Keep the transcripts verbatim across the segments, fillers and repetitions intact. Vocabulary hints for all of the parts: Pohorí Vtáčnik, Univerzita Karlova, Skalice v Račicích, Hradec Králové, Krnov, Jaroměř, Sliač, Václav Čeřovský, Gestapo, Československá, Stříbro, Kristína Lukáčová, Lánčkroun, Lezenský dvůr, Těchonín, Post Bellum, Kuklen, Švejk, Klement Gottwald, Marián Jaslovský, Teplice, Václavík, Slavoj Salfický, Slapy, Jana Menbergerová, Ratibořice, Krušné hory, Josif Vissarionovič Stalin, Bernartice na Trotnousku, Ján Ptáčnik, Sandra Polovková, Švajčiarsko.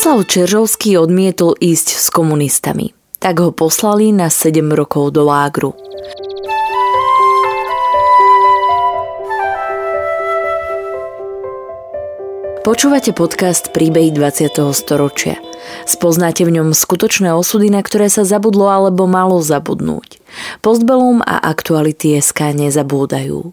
Václav Čeřovský odmietol ísť s komunistami. Tak ho poslali na sedem rokov do lágru. Počúvate podcast Príbehy dvadsiateho storočia. Spoznáte v ňom skutočné osudy, na ktoré sa zabudlo alebo malo zabudnúť. Post Bellum a aktuality es ká nezabúdajú.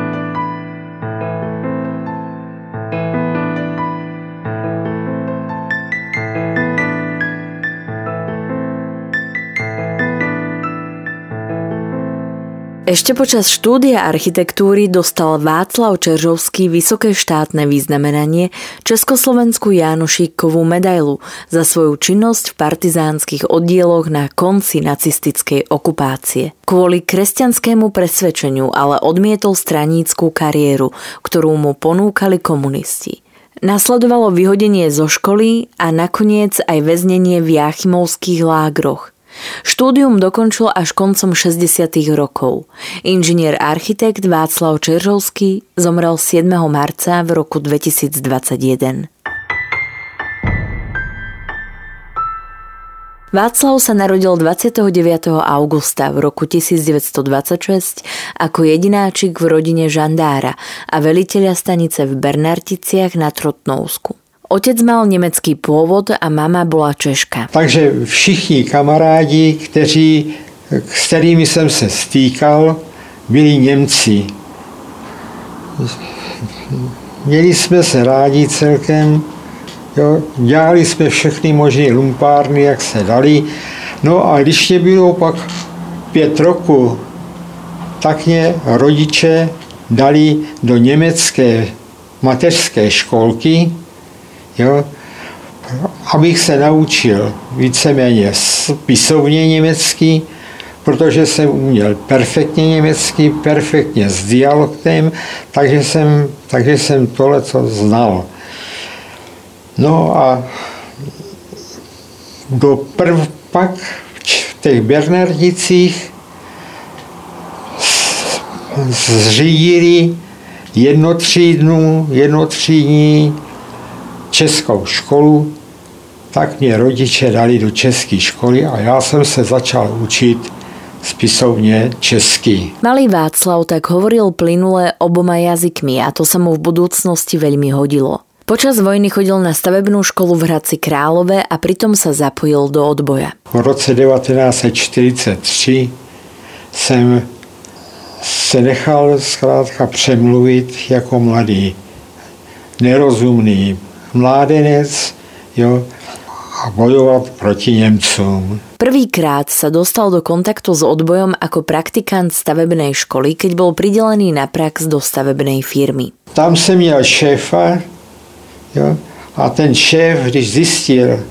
Ešte počas štúdia architektúry dostal Václav Čeržovský vysoké štátne vyznamenanie Československú Jánošíkovú medailu za svoju činnosť v partizánskych oddieloch na konci nacistickej okupácie. Kvôli kresťanskému presvedčeniu ale odmietol stranícku kariéru, ktorú mu ponúkali komunisti. Nasledovalo vyhodenie zo školy a nakoniec aj väznenie v jáchymovských lágroch. Štúdium dokončil až koncom šesťdesiatych rokov. Inžinier architekt Václav Čeržovský zomrel siedmeho marca v roku dvetisícdvadsaťjeden. Václav sa narodil dvadsiateho deviateho augusta v roku devätnásťstodvadsaťšesť ako jedináčik v rodine žandára a veliteľa stanice v Bernarticiach na Trotnousku. Otec mal německý původ a mama byla Češka. Takže všichni kamarádi, kteří, s kterými jsem se stýkal, byli Němci. Měli jsme se rádi celkem, jo? Dělali jsme všechny možné lumpárny, jak se dali. No a když mě bylo pak pět roku, tak mě rodiče dali do německé mateřské školky, jo, abych se naučil víceméně spisovně německy, protože jsem uměl perfektně německy, perfektně s dialogem, takže jsem, takže jsem tohle co znal. No a do prv, pak v těch Bernardicích zřídili jednotřídnu, jednotřídní českou školu, tak mě rodiče dali do české školy a já jsem se začal učit spisovně česky. Malý Václav tak hovoril plynule oboma jazykmi a to sa mu v budúcnosti veľmi hodilo. Počas vojny chodil na stavebnú školu v Hradci Králové a pritom sa zapojil do odboja. V roce devatenáct set čtyřicet tři jsem se nechal zkrátka přemluvit jako mladý, nerozumný mládenec, jo, a bojovať proti Nemcom. Prvýkrát sa dostal do kontaktu s odbojom ako praktikant stavebnej školy, keď bol pridelený na prax do stavebnej firmy. Tam som měl šéfa, jo, a ten šéf, když zistil,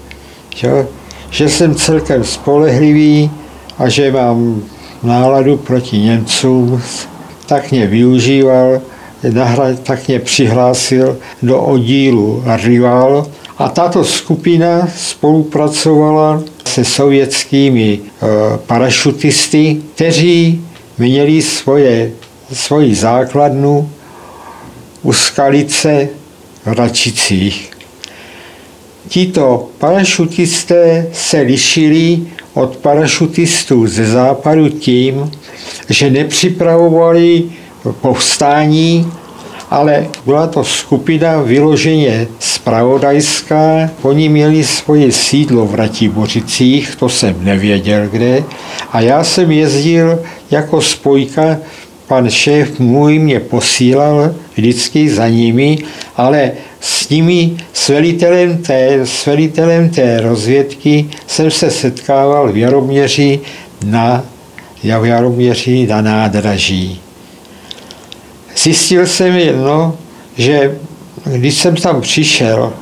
jo, že som celkem spolehlivý a že mám náladu proti Nemcům, tak mě využíval, tak mě přihlásil do oddílu Rival a tato skupina spolupracovala se sovětskými parašutisty, kteří měli svoje, svoji základnu u Skalice v Račicích. Tito parašutisté se lišili od parašutistů ze západu tím, že nepřipravovali povstání, ale byla to skupina vyloženě zpravodajská. Oni měli svoje sídlo v Ratibořicích, to jsem nevěděl kde, a já jsem jezdil jako spojka, pan šéf můj mě posílal vždycky za nimi, ale s nimi, s velitelem té, s velitelem té rozvědky jsem se setkával v Jaroměři na, v Jaroměři na nádraží. Zjistil jsem jedno, že když jsem tam přišel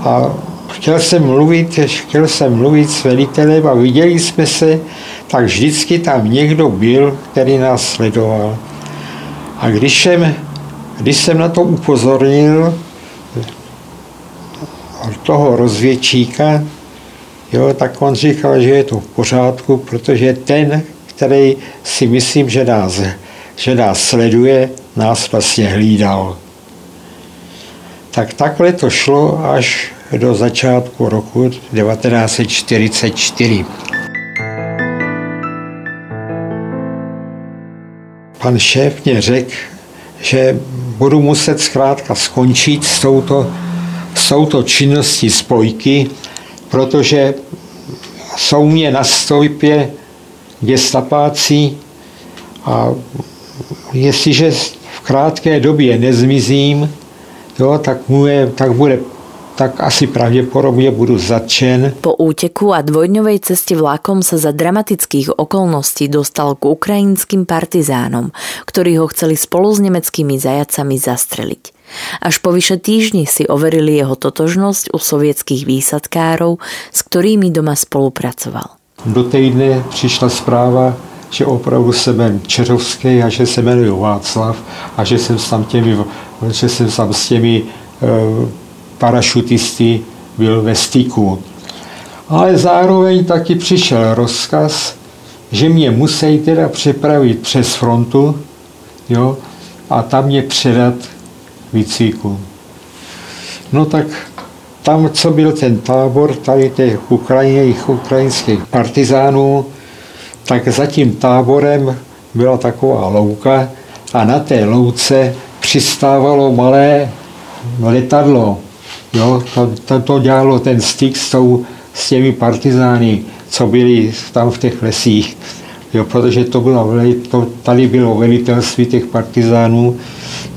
a chtěl jsem mluvit, chtěl jsem mluvit s velitelem a viděli jsme se, tak vždycky tam někdo byl, který nás sledoval. A když jsem, když jsem na to upozornil toho rozvědčíka, jo, tak on říkal, že je to v pořádku, protože ten, který si myslím, že nás, že nás sleduje, nás vlastně hlídal. Tak takhle to šlo až do začátku roku devatenáct set čtyřicet čtyři. Pan šéf mě řekl, že budu muset zkrátka skončit s touto, s touto činností spojky, protože jsou mě na stolpě gestapáci a jestliže v krátké době nezmizím, jo, tak, může, tak bude tak asi pravděpodobně budu zatčen. Po úteku a dvojdňovej ceste vlakom sa za dramatických okolností dostal k ukrajinským partizánom, ktorí ho chceli spolu s nemeckými zajacami zastreliť. Až po vyše týždni si overili jeho totožnosť u sovietských výsadkárov, s ktorými doma spolupracoval. Do týdne prišla správa, že opravdu se jmenuji Čeřovský a že se jmenuji Václav a že jsem tam, těmi, že jsem tam s těmi e, parašutisty byl ve styku. Ale zároveň taky přišel rozkaz, že mě musí teda přepravit přes frontu, jo, a tam mě předat výcviku. No tak tam, co byl ten tábor tady těch ukrajinských, ukrajinských partizánů, tak za tím táborem byla taková louka a na té louce přistávalo malé letadlo. Jo, to, to, to dělalo ten styk s, tou, s těmi partizány, co byli tam v těch lesích. Jo, protože to bylo, to, tady bylo velitelství těch partizánů.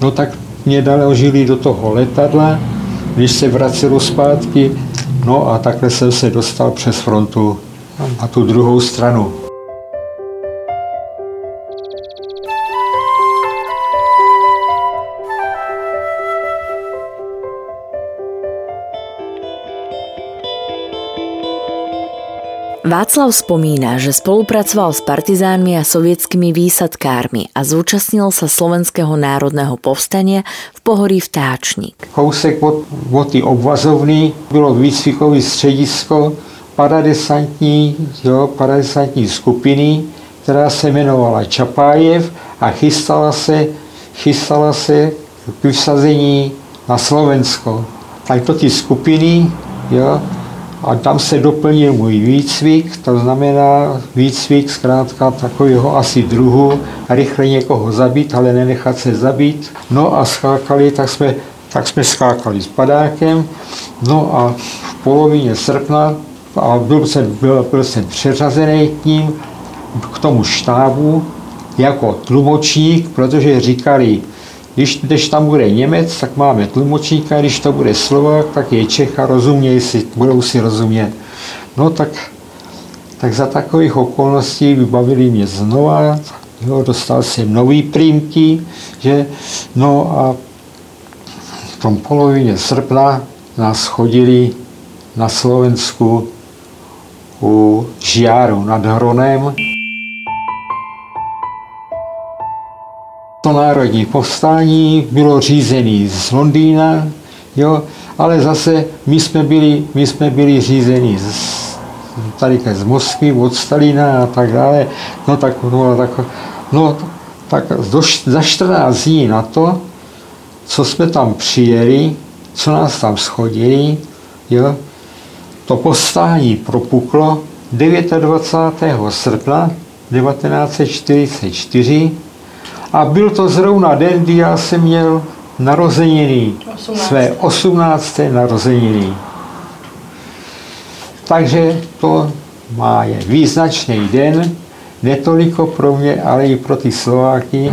No tak mě naložili do toho letadla, když se vracelo zpátky. No a takhle jsem se dostal přes frontu na tu druhou stranu. Václav spomína, že spolupracoval s partizánmi a sovietskými výsadkármi a zúčastnil sa Slovenského národného povstania v Pohorí Vtáčnik. Kousek od, od tý obvazovny bylo výcvikové středisko paradesantní, jo, paradesantní skupiny, která se jmenovala Čapájev a chystala se, chystala se k vysazení na Slovensko. Tak to ty skupiny, jo, a tam se doplnil můj výcvik, to znamená výcvik zkrátka takového asi druhu, rychle někoho zabít, ale nenechat se zabít. No a skákali, tak jsme, tak jsme skákali s padákem. No a v polovině srpna, a byl jsem, byl, byl jsem přeřazený k ním, k tomu štábu, jako tlumočník, protože říkali, Když, když tam bude Němec, tak máme tlumočníka, když to bude Slovák, tak je Čech a rozumějí si, budou si rozumět. No tak, tak za takových okolností vybavili mě znova, jo, dostal jsem nový prýmky, že, no a v tom polovině srpna nás chodili na Slovensku u Žiaru nad Hronem. To národní povstání bylo řízené z Londýna, jo, ale zase my jsme byli, my jsme byli řízení z, tady z Moskvy, od Stalina a tak dále. No tak, no, tak, no, tak do, za čtrnáct dní na to, co jsme tam přijeli, co nás tam schodili, jo, to povstání propuklo dvacátého devátého srpna devatenáct set čtyřicet čtyři. A byl to zrovna den, kdy já jsem měl narozeniny, své osmnácté narozeniny. Takže to má je význačný den, netoliko pro mě, ale i pro ty Slováky.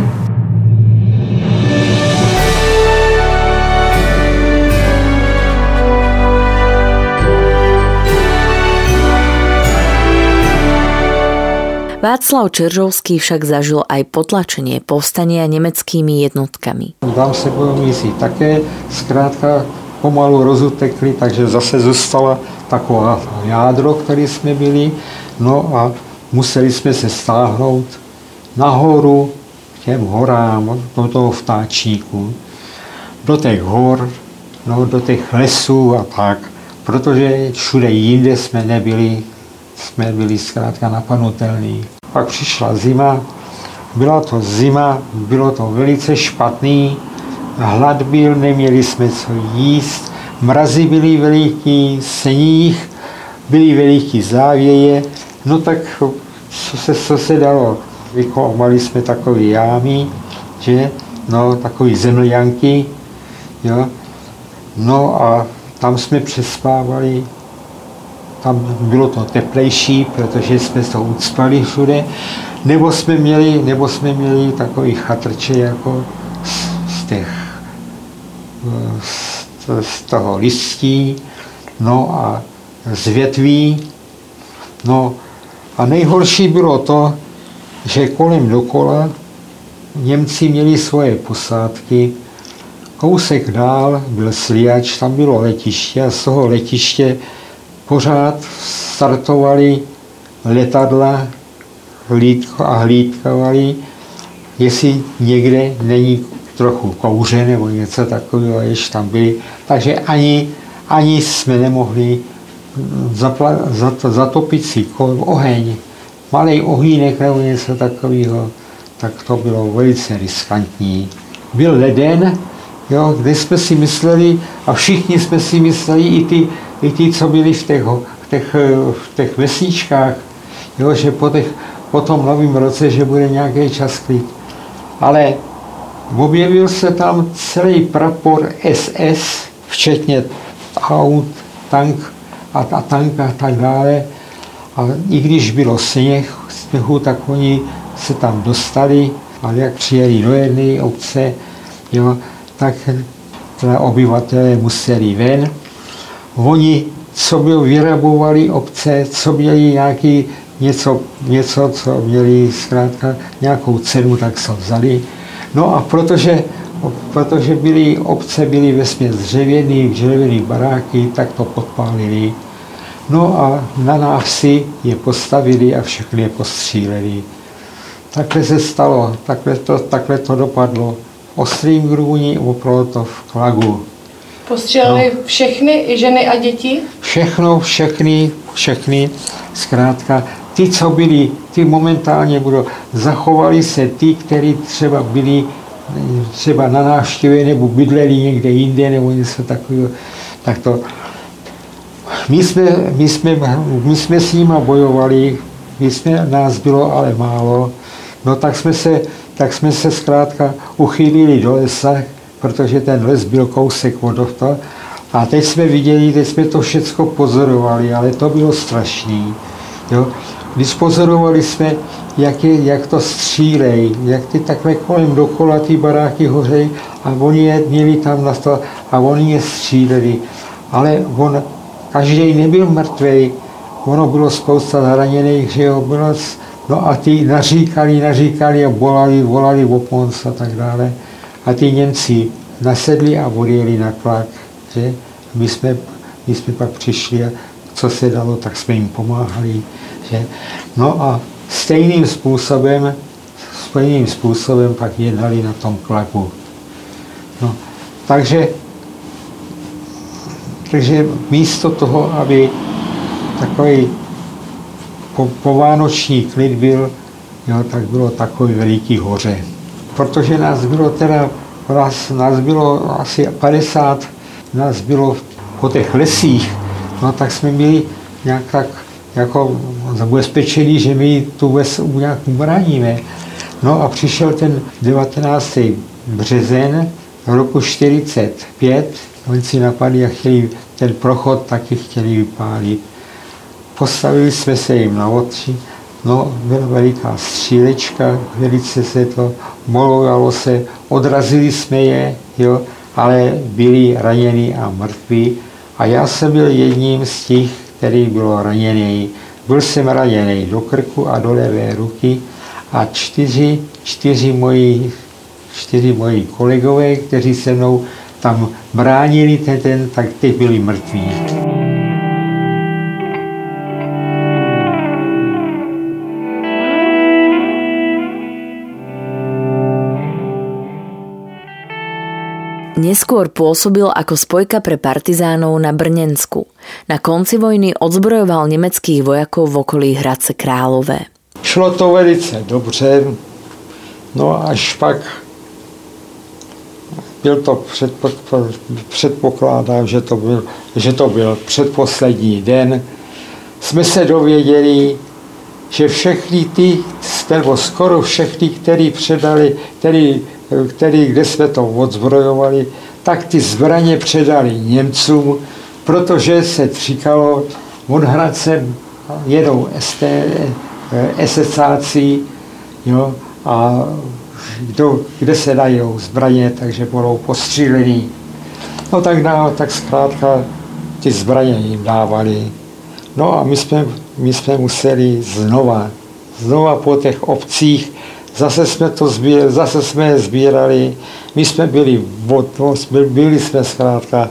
Václav Čeržovský však zažil aj potlačenie povstania nemeckými jednotkami. Tam se budou mísit také, zkrátka pomalu rozutekly, takže zase zůstala taková jádro, které jsme byli. No a museli jsme se stáhnout nahoru k těm horám, do toho Vtáčníku, do těch hor, no, do těch lesů a tak, protože všude jinde jsme nebyli, jsme byli zkrátka napadnutelní. Pak přišla zima, byla to zima, bylo to velice špatný, hlad byl, neměli jsme co jíst, mrazy byly veliký, sníh, byly veliký závěje, no tak co se, co se dalo, vykopali jsme takové jámy, že, no takové zemljanky, jo, no a tam jsme přespávali. Tam bylo to teplejší, protože jsme to ucpali všude, nebo jsme měli, nebo jsme měli takový chatrče jako z, z, těch, z, z toho listí, no a z větví. No a nejhorší bylo to, že kolem dokola Němci měli svoje posádky, kousek dál byl Sliač, tam bylo letiště a z toho letiště pořád startovali letadla a hlídkovali, jestli někde není trochu kouře nebo něco takového, jež tam byli. Takže ani, ani jsme nemohli zatopit si oheň, malý ohýnek nebo něco takového, tak to bylo velice riskantní. Byl leden, jo, kde jsme si mysleli, a všichni jsme si mysleli, i ty, i ty co byli v těch, v těch, v těch vesničkách, jo, že po, těch, po tom novém roce, že bude nějaký čas klid. Ale objevil se tam celý prapor es es, včetně aut, tank a, a tank a tak dále. A i když bylo sněh, sněhu, tak oni se tam dostali, ale jak přijeli do jedné obce, jo, tak obyvatelé museli ven. Oni, co byl vyrabovali obce, co měli nějaký něco, něco, co měli zkrátka nějakou cenu, tak se vzali. No a protože, protože byly, obce byly vesměs dřevěný, dřevěný baráky, tak to podpálili. No a na návsi je postavili a všechny je postříleli. Takhle se stalo, takhle to, takhle to dopadlo. Ostrým grůní, opravdu to v Klagu. Postříleli no. Všechny, i ženy a děti? Všechno, všechny, všechny, zkrátka. Ty, co byli, ty momentálně budou, zachovali se ty, kteří třeba byli třeba na návštěvě nebo bydleli někde jinde nebo něco takového. Tak to. My jsme, my jsme, my jsme s nima bojovali, my jsme, nás bylo ale málo, no tak jsme se, tak jsme se zkrátka uchýlili do lesa, protože ten les byl kousek od toho. A teď jsme viděli, teď jsme to všechno pozorovali, ale to bylo strašný. Jo? Když pozorovali jsme, jak, je, jak to střílej, jak ty takhle kolem dokola ty baráky hořejí a oni je měli tam na to a oni je stříleli. Ale on, každý nebyl mrtvej, ono bylo spousta zraněných, že jo, bylo. No a ty naříkali, naříkali a volali, volali o pomoc a tak dále. A ty Němci nasedli a odjeli na Klag, že? My jsme, my jsme pak přišli a co se dalo, tak jsme jim pomáhali, že? No a stejným způsobem, stejným způsobem pak jednali na tom Klagu. No, takže, takže místo toho, aby takový Po, povánoční klid byl, jo, tak bylo takový veliký hoře. Protože nás bylo teda, nás, nás bylo asi padesát, nás bylo po těch lesích, no tak jsme byli nějak tak jako zabezpečení, že my tu ves nějak ubráníme. No a přišel ten devatenáctého březen roku čtyřicet pět, oni si napadli a chtěli ten prochod taky chtěli vypálit. Postavili jsme se jim na oči, no, byla veliká střílečka, velice se to molovalo se, odrazili jsme je, jo, ale byli raněni a mrtví. A já jsem byl jedním z těch, který byl raněný. Byl jsem raněný do krku a do levé ruky a čtyři, čtyři, moji, čtyři moji kolegové, kteří se mnou tam bránili ten, ten tak ty byli mrtví. Neskôr pôsobil ako spojka pre partizánov na Brnensku. Na konci vojny odzbrojoval nemeckých vojakov v okolí Hradce Králové. Šlo to velice dobře, no až pak byl to předpo, předpokládám, že to, byl, že to byl předposlední den. Jsme se dověděli, že všechny ty, nebo skoro všechny, který předali, který, který, kde jsme to odzbrojovali, tak ty zbraně předali Němcům, protože se říkalo, od Hradce jedou esecáci, jo, a kdo, kde se dají zbraně, takže budou postřílený. No tak, dál, tak zkrátka ty zbraně jim dávali. No a my jsme, my jsme museli znova, znova po těch obcích, zase jsme to zbírali, zase jsme je sbírali. My jsme byli, byli jsme zkrátka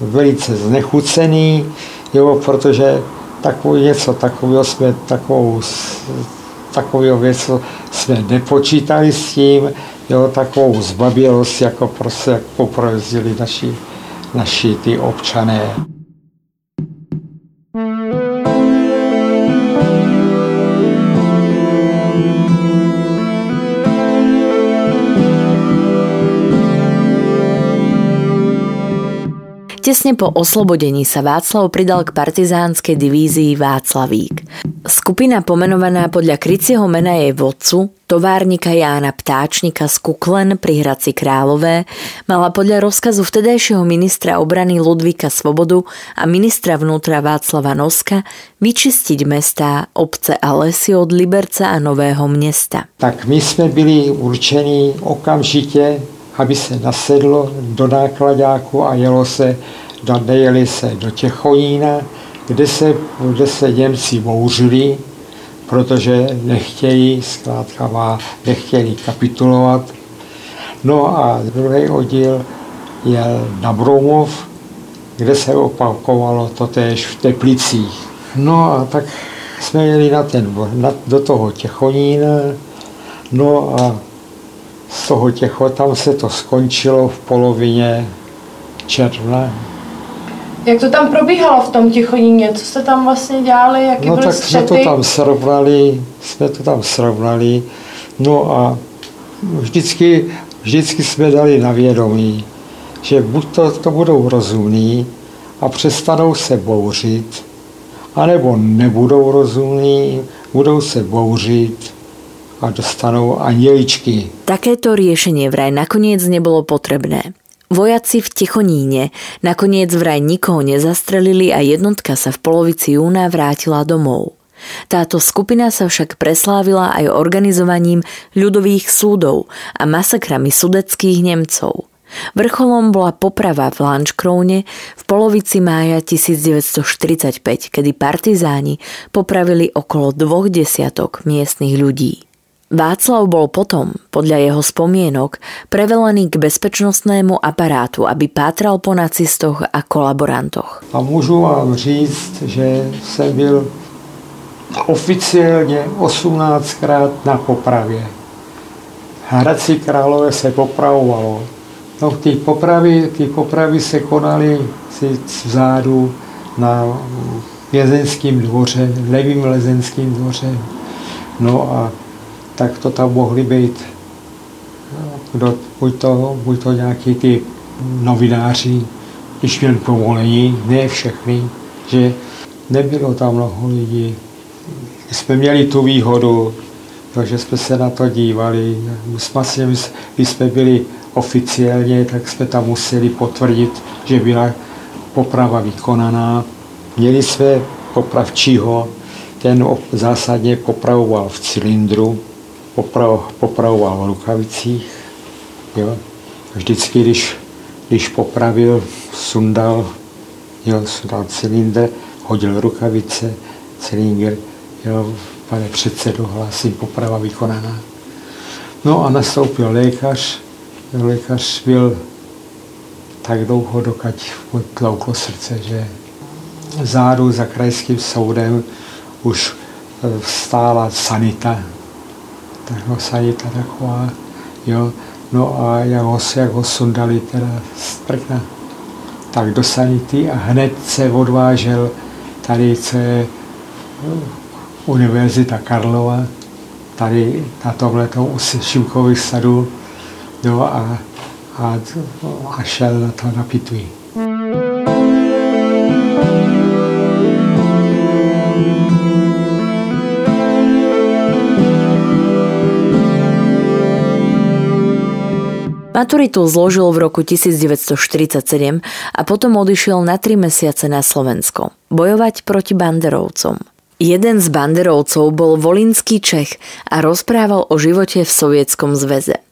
velice znechucení, jo, protože takový něco takového jsme takovou takového věc jsme nepočítali s tím, jo, takovou zbabělost, jako prostě jako projezdili naši, naši ty občané. Tesne po oslobodení sa Václav pridal k partizánskej divízii Václavík. Skupina pomenovaná podľa krycieho mena jej vodcu, továrnika Jána Ptáčnika z Kuklen pri Hradci Králové, mala podľa rozkazu vtedajšieho ministra obrany Ludvíka Svobodu a ministra vnútra Václava Noska vyčistiť mestá, obce a lesy od Liberca a Nového Města. Tak my sme byli určení okamžite, aby se nasedlo do nákladáku a jelo se, dejeli se do Těchonína, kde se, kde se Němci bouřili, protože nechtěli, zkrátka má, nechtěli kapitulovat. No a druhý oddíl jel na Broumov, kde se opakovalo totéž v Teplicích. No a tak jsme jeli na ten, na, do toho Těchonína, no a z toho Těcho, tam se to skončilo v polovině června. Jak to tam probíhalo v tom Těchoníně? Co jste tam vlastně dělali? Jaký no byly tak střety? Jsme to tam srovnali, jsme to tam srovnali, no a vždycky, vždycky jsme dali na vědomí, že buď to, to budou rozumní a přestanou se bouřit, anebo nebudou rozumní, budou se bouřit a dostanú anjeličky. Takéto riešenie vraj nakoniec nebolo potrebné. Vojaci v Těchoníne nakoniec vraj nikoho nezastrelili a jednotka sa v polovici júna vrátila domov. Táto skupina sa však preslávila aj organizovaním ľudových súdov a masakrami sudeckých Nemcov. Vrcholom bola poprava v Lánčkroune v polovici mája devätnásťštyridsaťpäť, kedy partizáni popravili okolo dvoch desiatok miestnych ľudí. Václav bol potom, podľa jeho spomienok, prevelený k bezpečnostnému aparátu, aby pátral po nacistoch a kolaborantoch. A môžu vám říct, že som byl oficiálne osemnásťkrát na popravie. Hradci Králové sa popravovalo. No, tí popravy, tí popravy sa konali vzádu na lezenským dvoře, levým lezenským dvoře. No a tak to tam mohli být, kdo, buď, to, buď to nějaký ty novináři, když měli povolení, ne všechny, že nebylo tam mnoho lidí. Jsme měli tu výhodu, že jsme se na to dívali. My jsme byli oficiálně, tak jsme tam museli potvrdit, že byla poprava vykonaná. Měli jsme popravčího, ten zásadně popravoval v cylindru, popravoval v rukavicích, jo. Vždycky, když, když popravil, sundal, jo, sundal cylindr, hodil rukavice, cylindr, jo, pane předsedo, hlásím, poprava vykonaná. No a nastoupil lékař, lékař byl tak dlouho, dokud tlouklo srdce, že zádu za krajským soudem už stála sanita, taková sanita taková, jo. No a jak ho, jak ho sundali teda z prkna, tak do sanity a hned se odvážel tady se Univerzita Karlova, tady na tomhletom Šimkových sadu, jo, a, a, a šel na to na pitví. Maturitu zložil v roku devätnásť štyridsaťsedem a potom odišiel na tri mesiace na Slovensko bojovať proti banderovcom. Jeden z banderovcov bol volinský Čech a rozprával o živote v Sovietskom zväze.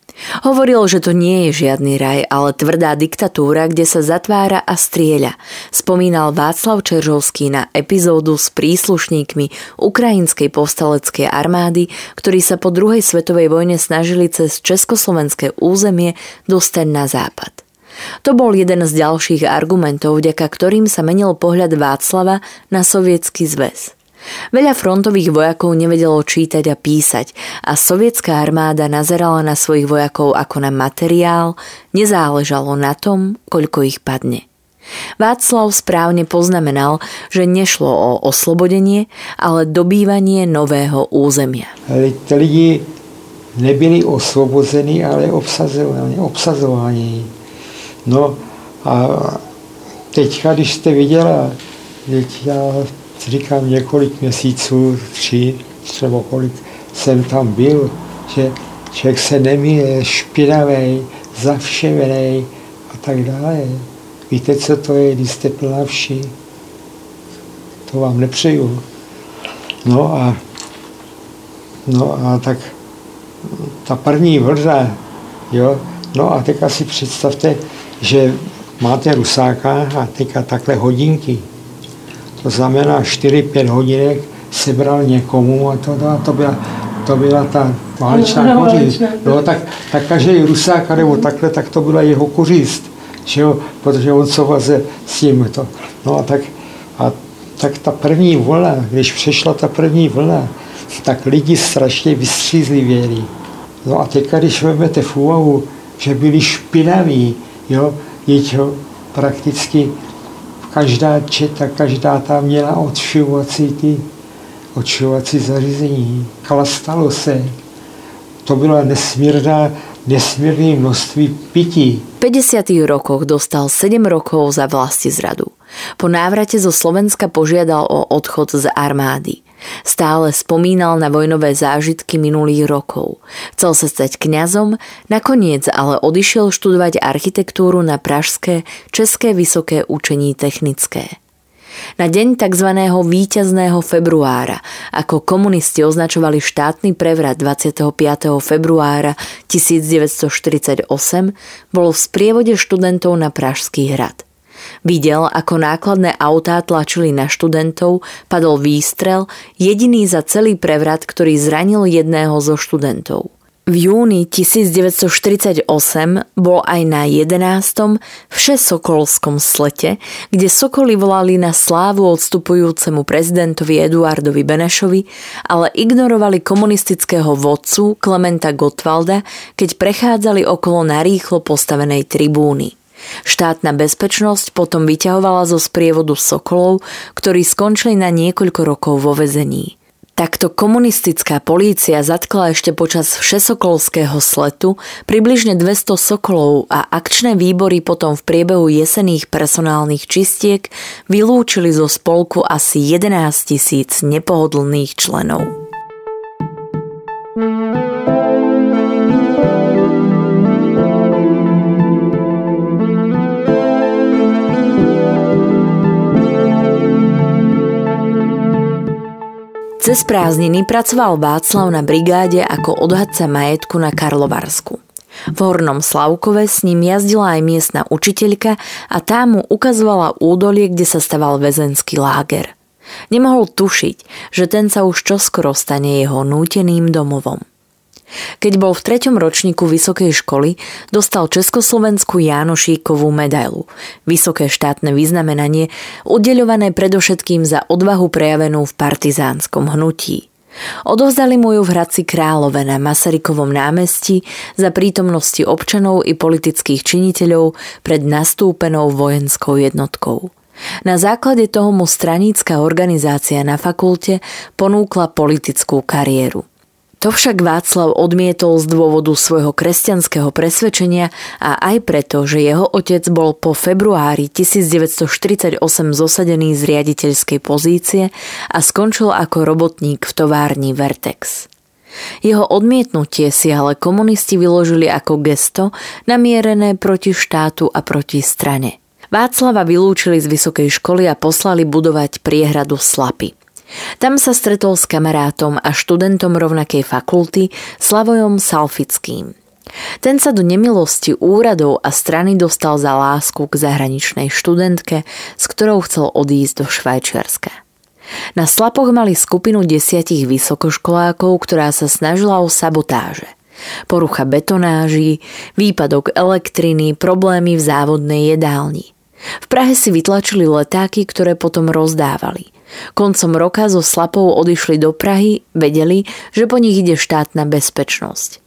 Hovoril, že to nie je žiadny raj, ale tvrdá diktatúra, kde sa zatvára a strieľa, spomínal Václav Čeřovský na epizódu s príslušníkmi ukrajinskej povstaleckej armády, ktorí sa po druhej svetovej vojne snažili cez československé územie dostať na západ. To bol jeden z ďalších argumentov, vďaka ktorým sa menil pohľad Václava na Sovietsky zväz. Veľa frontových vojakov nevedelo čítať a písať a sovietská armáda nazerala na svojich vojakov ako na materiál, nezáležalo na tom, koľko ich padne. Václav správne poznamenal, že nešlo o oslobodenie, ale dobývanie nového územia. Lidi nebyli oslobození, ale obsazovaní. obsazovaní. No a teďka, když jste viděla, teďka říkám několik měsíců, tři, třeba kolik jsem tam byl, že člověk se nemýlil, špinavý, zavševený a tak dále. Víte, co to je, když jste plavší? To vám nepřeju. No a, no a tak ta první vlna, jo, no a teďka si představte, že máte rusáka a teďka takhle hodinky. To znamená štyri päť hodinek sebral někomu a to, to, to, byla, to byla ta válečná kořist. No, tak, tak každý rusák, nebo takhle, tak to byla jeho kořist, že jo, protože on souvaze s tím to. No a tak, a tak ta první vlna, když přešla ta první vlna, tak lidi strašně vystřízlivěli. No a teďka, když vezmete v úvahu, že byli špinaví, jo, jo, prakticky každá četa, každá tam měla odšivovací ty odšivovací zařízení. Chlastalo se. To bylo nesmírná, nesmírné množství pití. V päťdesiatych rokoch dostal sedem rokov za vlastizradu. Po návrate zo Slovenska požiadal o odchod z armády. Stále spomínal na vojnové zážitky minulých rokov. Chcel sa stať kňazom, nakoniec ale odišiel študovať architektúru na pražské České vysoké učení technické. Na deň tzv. Víťazného februára, ako komunisti označovali štátny prevrat dvadsiateho piateho februára devätnásť štyridsaťosem, bol v sprievode študentov na Pražský hrad. Videl, ako nákladné autá tlačili na študentov, padol výstrel, jediný za celý prevrat, ktorý zranil jedného zo študentov. V júni devätnásť štyridsaťosem bol aj na jedenástom všesokolskom slete, kde Sokoli volali na slávu odstupujúcemu prezidentovi Eduardovi Benešovi, ale ignorovali komunistického vodcu Klementa Gottwalda, keď prechádzali okolo narýchlo postavenej tribúny. Štátna bezpečnosť potom vyťahovala zo sprievodu Sokolov, ktorí skončili na niekoľko rokov vo väzení. Takto komunistická polícia zatkla ešte počas všesokolského sletu približne dvesto Sokolov a akčné výbory potom v priebehu jesenných personálnych čistiek vylúčili zo spolku asi jedenásť tisíc nepohodlných členov. Cez prázdniny pracoval Václav na brigáde ako odhadca majetku na Karlovarsku. V Hornom Slavkove s ním jazdila aj miestna učiteľka a tá mu ukazovala údolie, kde sa staval väzenský láger. Nemohol tušiť, že ten sa už čoskoro stane jeho núteným domovom. Keď bol v treťom ročníku vysokej školy, dostal Československú Jánošíkovú medailu. Vysoké štátne vyznamenanie, udeľované predovšetkým za odvahu prejavenú v partizánskom hnutí. Odovzdali mu ju v Hradci Králové na Masarykovom námestí za prítomnosti občanov i politických činiteľov pred nastúpenou vojenskou jednotkou. Na základe toho mu stranícka organizácia na fakulte ponúkla politickú kariéru. To však Václav odmietol z dôvodu svojho kresťanského presvedčenia a aj preto, že jeho otec bol po februári devätnásť štyridsaťosem zosadený z riaditeľskej pozície a skončil ako robotník v továrni Vertex. Jeho odmietnutie si ale komunisti vyložili ako gesto namierené proti štátu a proti strane. Václava vylúčili z vysokej školy a poslali budovať priehradu Slapy. Tam sa stretol s kamarátom a študentom rovnakej fakulty Slavojom Salfickým. Ten sa do nemilosti úradov a strany dostal za lásku k zahraničnej študentke, s ktorou chcel odísť do Švajčiarska. Na Slapoch mali skupinu desiatich vysokoškolákov, ktorá sa snažila o sabotáže. Porucha betonáží, výpadok elektriny, problémy v závodnej jedálni. V Prahe si vytlačili letáky, ktoré potom rozdávali. Koncom roka zo Slapov odišli do Prahy, vedeli, že po nich ide štátna bezpečnosť.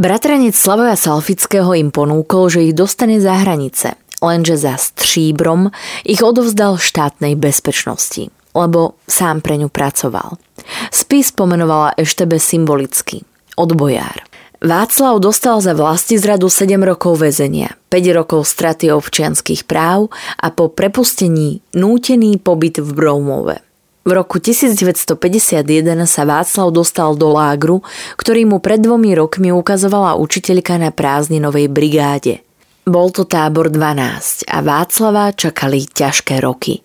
Bratranec Slavoja Salfického im ponúkol, že ich dostane za hranice, lenže za Stříbrom ich odovzdal štátnej bezpečnosti, lebo sám pre ňu pracoval. Spis pomenovala Eštebe symbolicky – odbojár. Václav dostal za vlastizradu sedem rokov väzenia, päť rokov straty občianskych práv a po prepustení nútený pobyt v Broumove. V roku devätnásť päťdesiatjeden sa Václav dostal do lágru, ktorý mu pred dvomi rokmi ukazovala učiteľka na prázdninovej brigáde. Bol to tábor dvanásť a Václava čakali ťažké roky.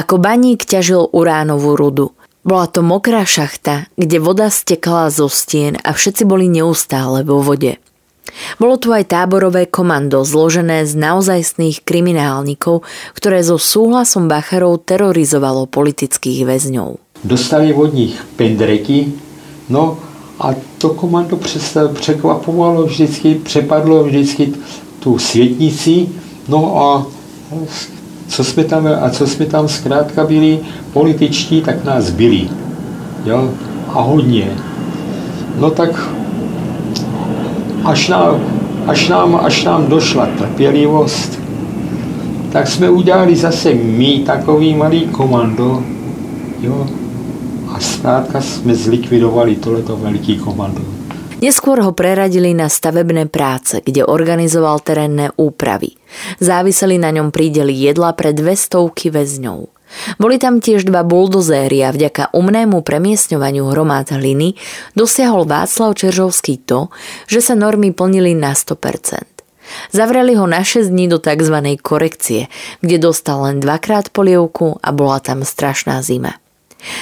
Ako baník ťažil uránovú rudu. Bola to mokrá šachta, kde voda stekala zo stien a všetci boli neustále vo vode. Bolo tu aj táborové komando zložené z naozajstných kriminálnikov, ktoré so súhlasom Bacharov terorizovalo politických väzňov. Dostavie vodních pendreky, no a to komando překvapovalo vždycky, přepadlo vždycky tú světnici, no a... Co jsme tam, a co jsme tam zkrátka byli političtí, tak nás byli. Jo? A hodně. No tak až nám, až, nám, až nám došla trpělivost, tak jsme udělali zase my takový malý komando. Jo? A zkrátka jsme zlikvidovali tohleto velký komando. Neskôr ho preradili na stavebné práce, kde organizoval terénne úpravy. Záviseli na ňom prídeli jedla pre dve stovky väzňov. Boli tam tiež dva buldozéry a vďaka umnému premiestňovaniu hromád hliny dosiahol Václav Čeřovský to, že sa normy plnili na sto percent. Zavreli ho na šesť dní do tzv. Korekcie, kde dostal len dvakrát polievku a bola tam strašná zima.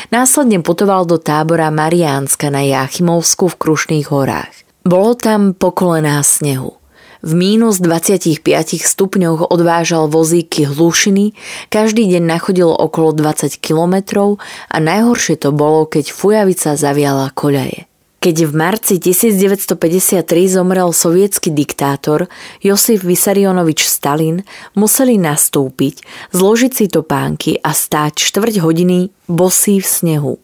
Následne putoval do tábora Mariánska na Jáchymovsku v Krušných horách. Bolo tam po kolená snehu. V mínus dvadsaťpäť stupňoch odvážal vozíky hlušiny, každý deň nachodil okolo dvadsať kilometrov a najhoršie to bolo, keď fujavica zaviala koľaje. Keď v marci devätnásť päťdesiattri zomrel sovietský diktátor Josif Vissarionovič Stalin, museli nastúpiť, zložiť si topánky a stáť štvrť hodiny bosí v snehu.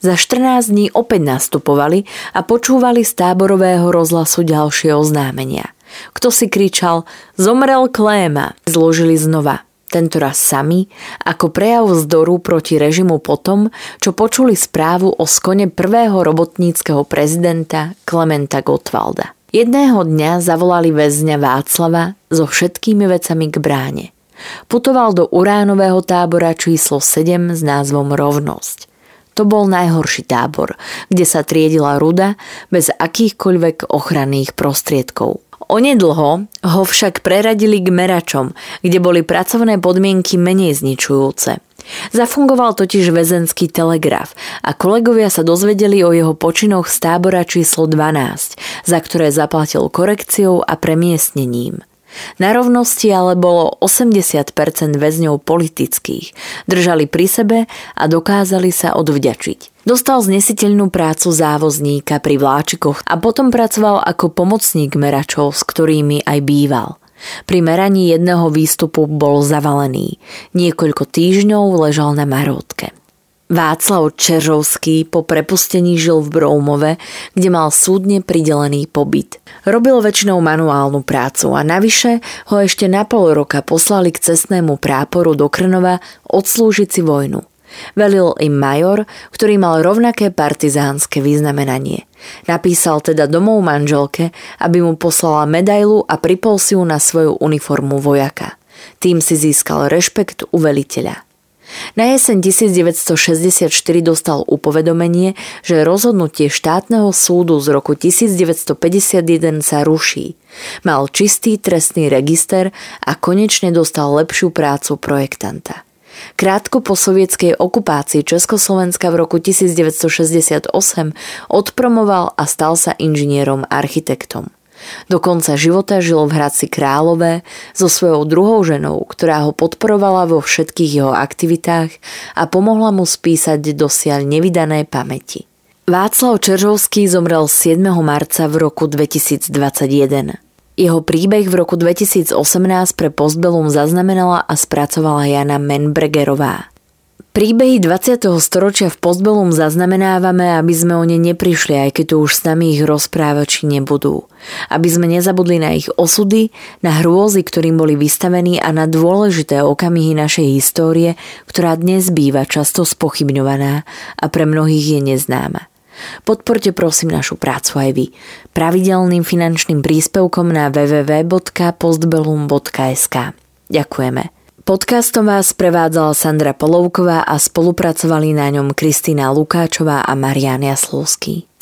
Za štrnásť dní opäť nastupovali a počúvali z táborového rozhlasu ďalšie oznámenia. Kto si kričal "Zomrel Kléma", zložili znova. Tentoraz sami, ako prejav vzdoru proti režimu potom, čo počuli správu o skone prvého robotníckeho prezidenta Klementa Gottwalda. Jedného dňa zavolali väzňa Václava so všetkými vecami k bráne. Putoval do uránového tábora číslo sedem s názvom Rovnosť. To bol najhorší tábor, kde sa triedila ruda bez akýchkoľvek ochranných prostriedkov. Onedlho ho však preradili k meračom, kde boli pracovné podmienky menej zničujúce. Zafungoval totiž väzenský telegraf a kolegovia sa dozvedeli o jeho počinoch z tábora číslo dvanásť, za ktoré zaplatil korekciou a premiestnením. Na Rovnosti ale bolo osemdesiat percent väzňov politických, držali pri sebe a dokázali sa odvďačiť. Dostal znesiteľnú prácu závozníka pri vláčikoch a potom pracoval ako pomocník meračov, s ktorými aj býval. Pri meraní jedného výstupu bol zavalený. Niekoľko týždňov ležal na marótke. Václav Čeřovský po prepustení žil v Broumove, kde mal súdne pridelený pobyt. Robil väčšinou manuálnu prácu a navyše ho ešte na pol roka poslali k cestnému práporu do Krnova odslúžiť si vojnu. Velil im major, ktorý mal rovnaké partizánske vyznamenanie. Napísal teda domov manželke, aby mu poslala medailu a pripol si ju na svoju uniformu vojaka. Tým si získal rešpekt u veliteľa. Na jeseň devätnásťstošesťdesiatštyri dostal upovedomenie, že rozhodnutie štátneho súdu z roku devätnásťstopäťdesiatjeden sa ruší. Mal čistý trestný register a konečne dostal lepšiu prácu projektanta. Krátko po sovietskej okupácii Československa v roku devätnásťstošesťdesiatosem odpromoval a stal sa inžinierom architektom. Do konca života žil v Hradci Králové so svojou druhou ženou, ktorá ho podporovala vo všetkých jeho aktivitách a pomohla mu spísať dosiaľ nevydané pamäti. Václav Čeřovský zomrel siedmeho marca v roku dvetisícdvadsaťjeden. Jeho príbeh v roku dvetisícosemnásť pre Post Bellum zaznamenala a spracovala Jana Menbergerová. Príbehy dvadsiateho storočia v Post Bellum zaznamenávame, aby sme o ne neprišli, aj keď tu už s nami ich rozprávači nebudú. Aby sme nezabudli na ich osudy, na hrôzy, ktorým boli vystavení a na dôležité okamihy našej histórie, ktorá dnes býva často spochybňovaná a pre mnohých je neznáma. Podporte prosím našu prácu aj vy pravidelným finančným príspevkom na w w w bodka postbellum bodka s k. Ďakujeme. Podcastom vás prevádzala Sandra Polovková a spolupracovali na ňom Kristína Lukáčová a Marián Jaslovský.